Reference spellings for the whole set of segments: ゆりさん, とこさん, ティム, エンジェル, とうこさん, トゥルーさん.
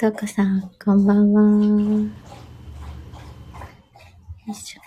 とうこさん、こんばんは。よいしょ。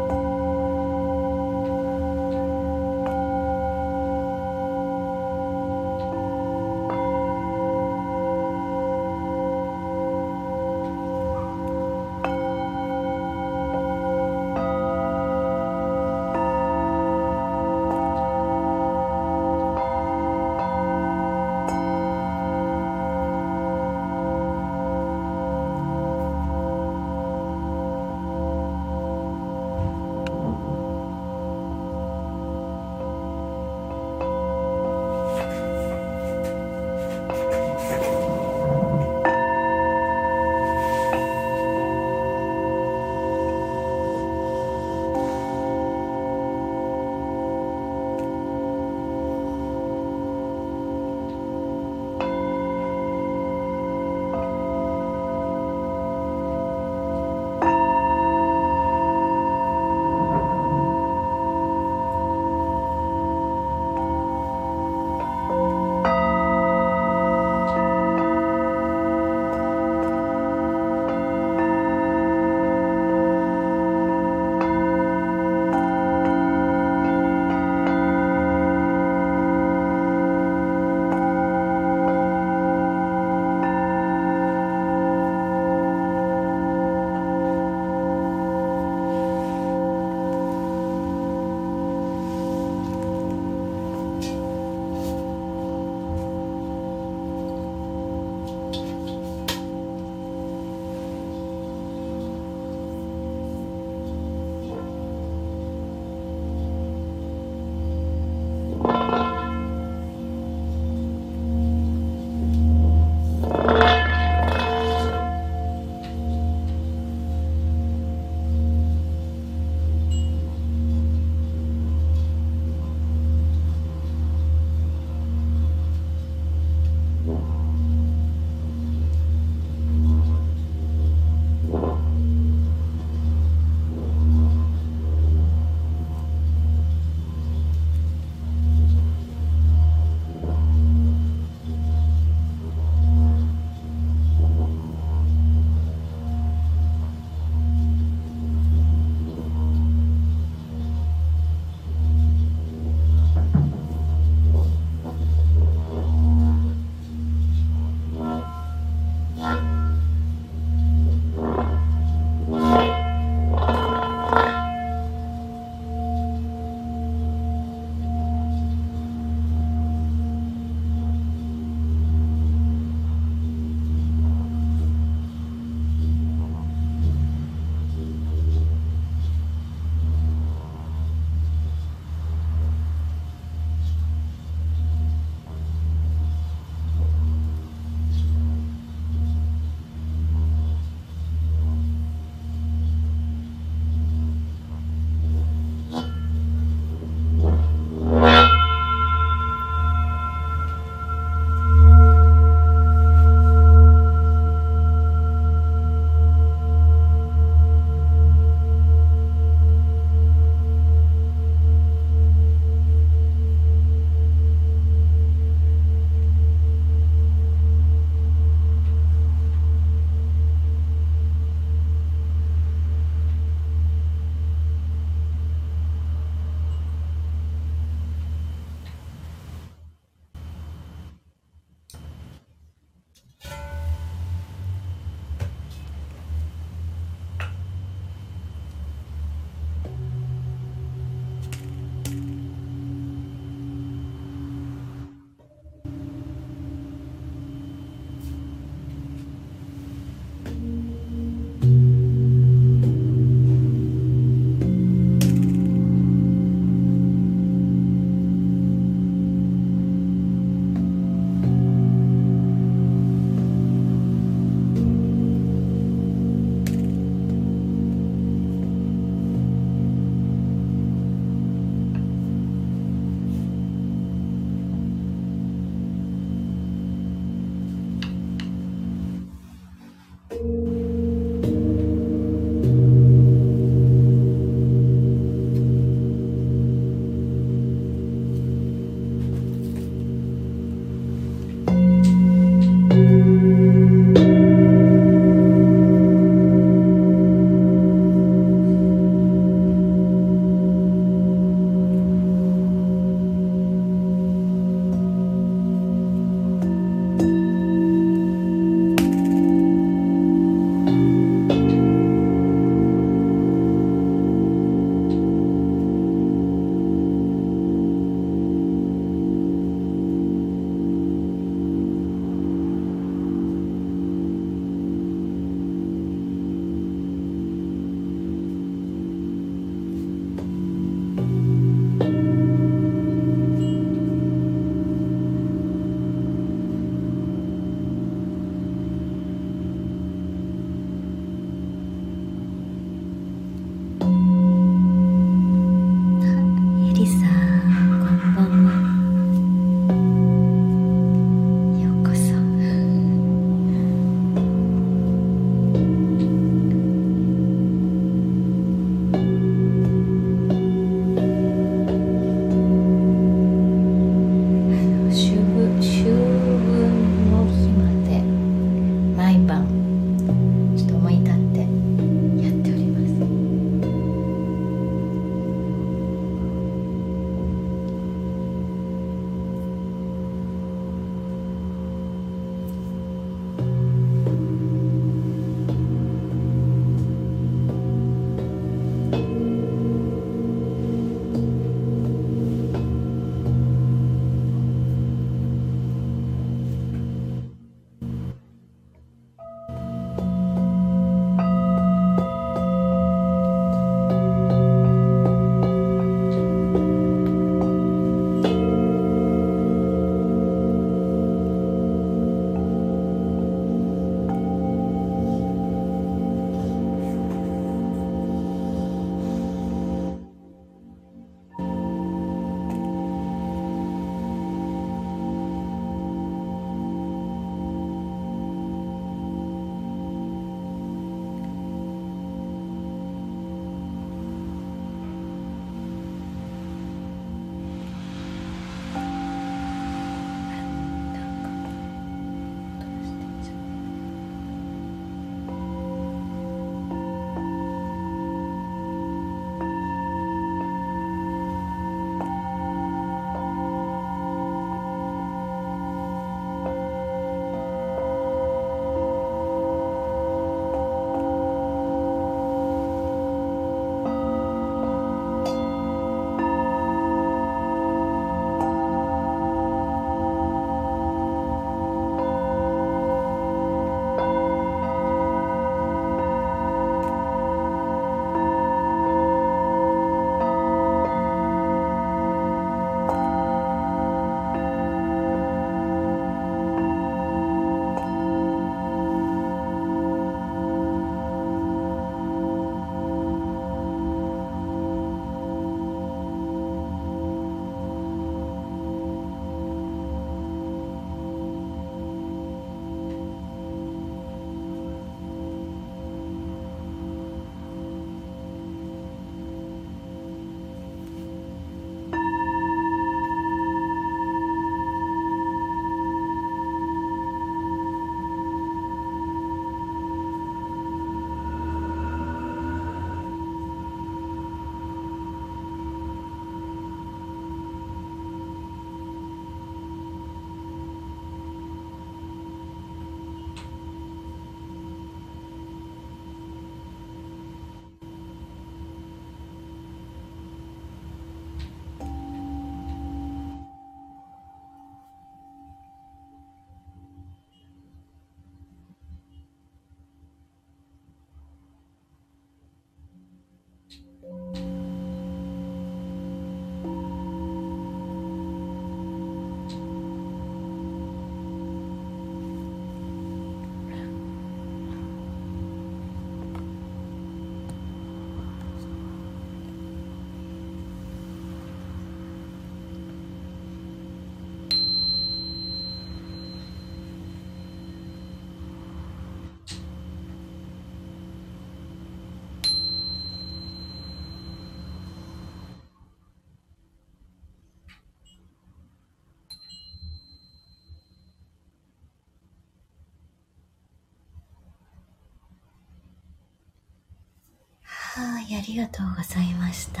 はい、ありがとうございました。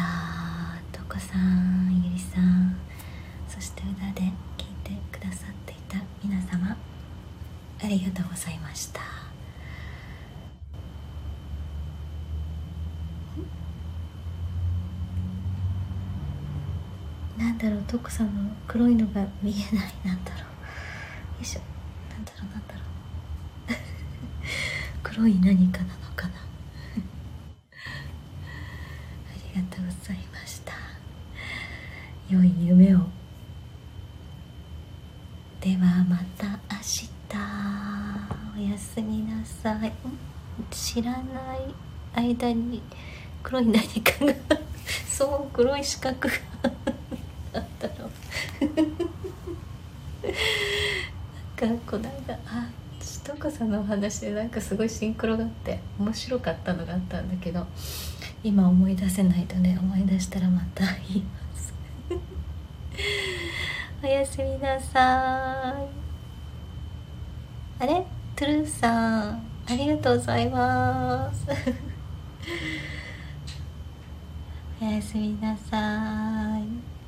とこさん、ゆりさん、そして裏で聞いてくださっていた皆様、ありがとうございました。なんだろう、とこさんの黒いのが見えない。なんだろう、よいしょ、なんだろう、なんだろう黒い何かなのかなありがとうございました。良い夢を。ではまた明日、おやすみなさい。知らない間に黒い何かがそう、黒い四角がなんだろうなんかこないだ、あ、とこさんのお話でなんかすごいシンクロがあって面白かったのがあったんだけど、今思い出せないとね、思い出したらまた言いますおやすみなさい。あれ、トゥルーさん、ありがとうございますおやすみなさい。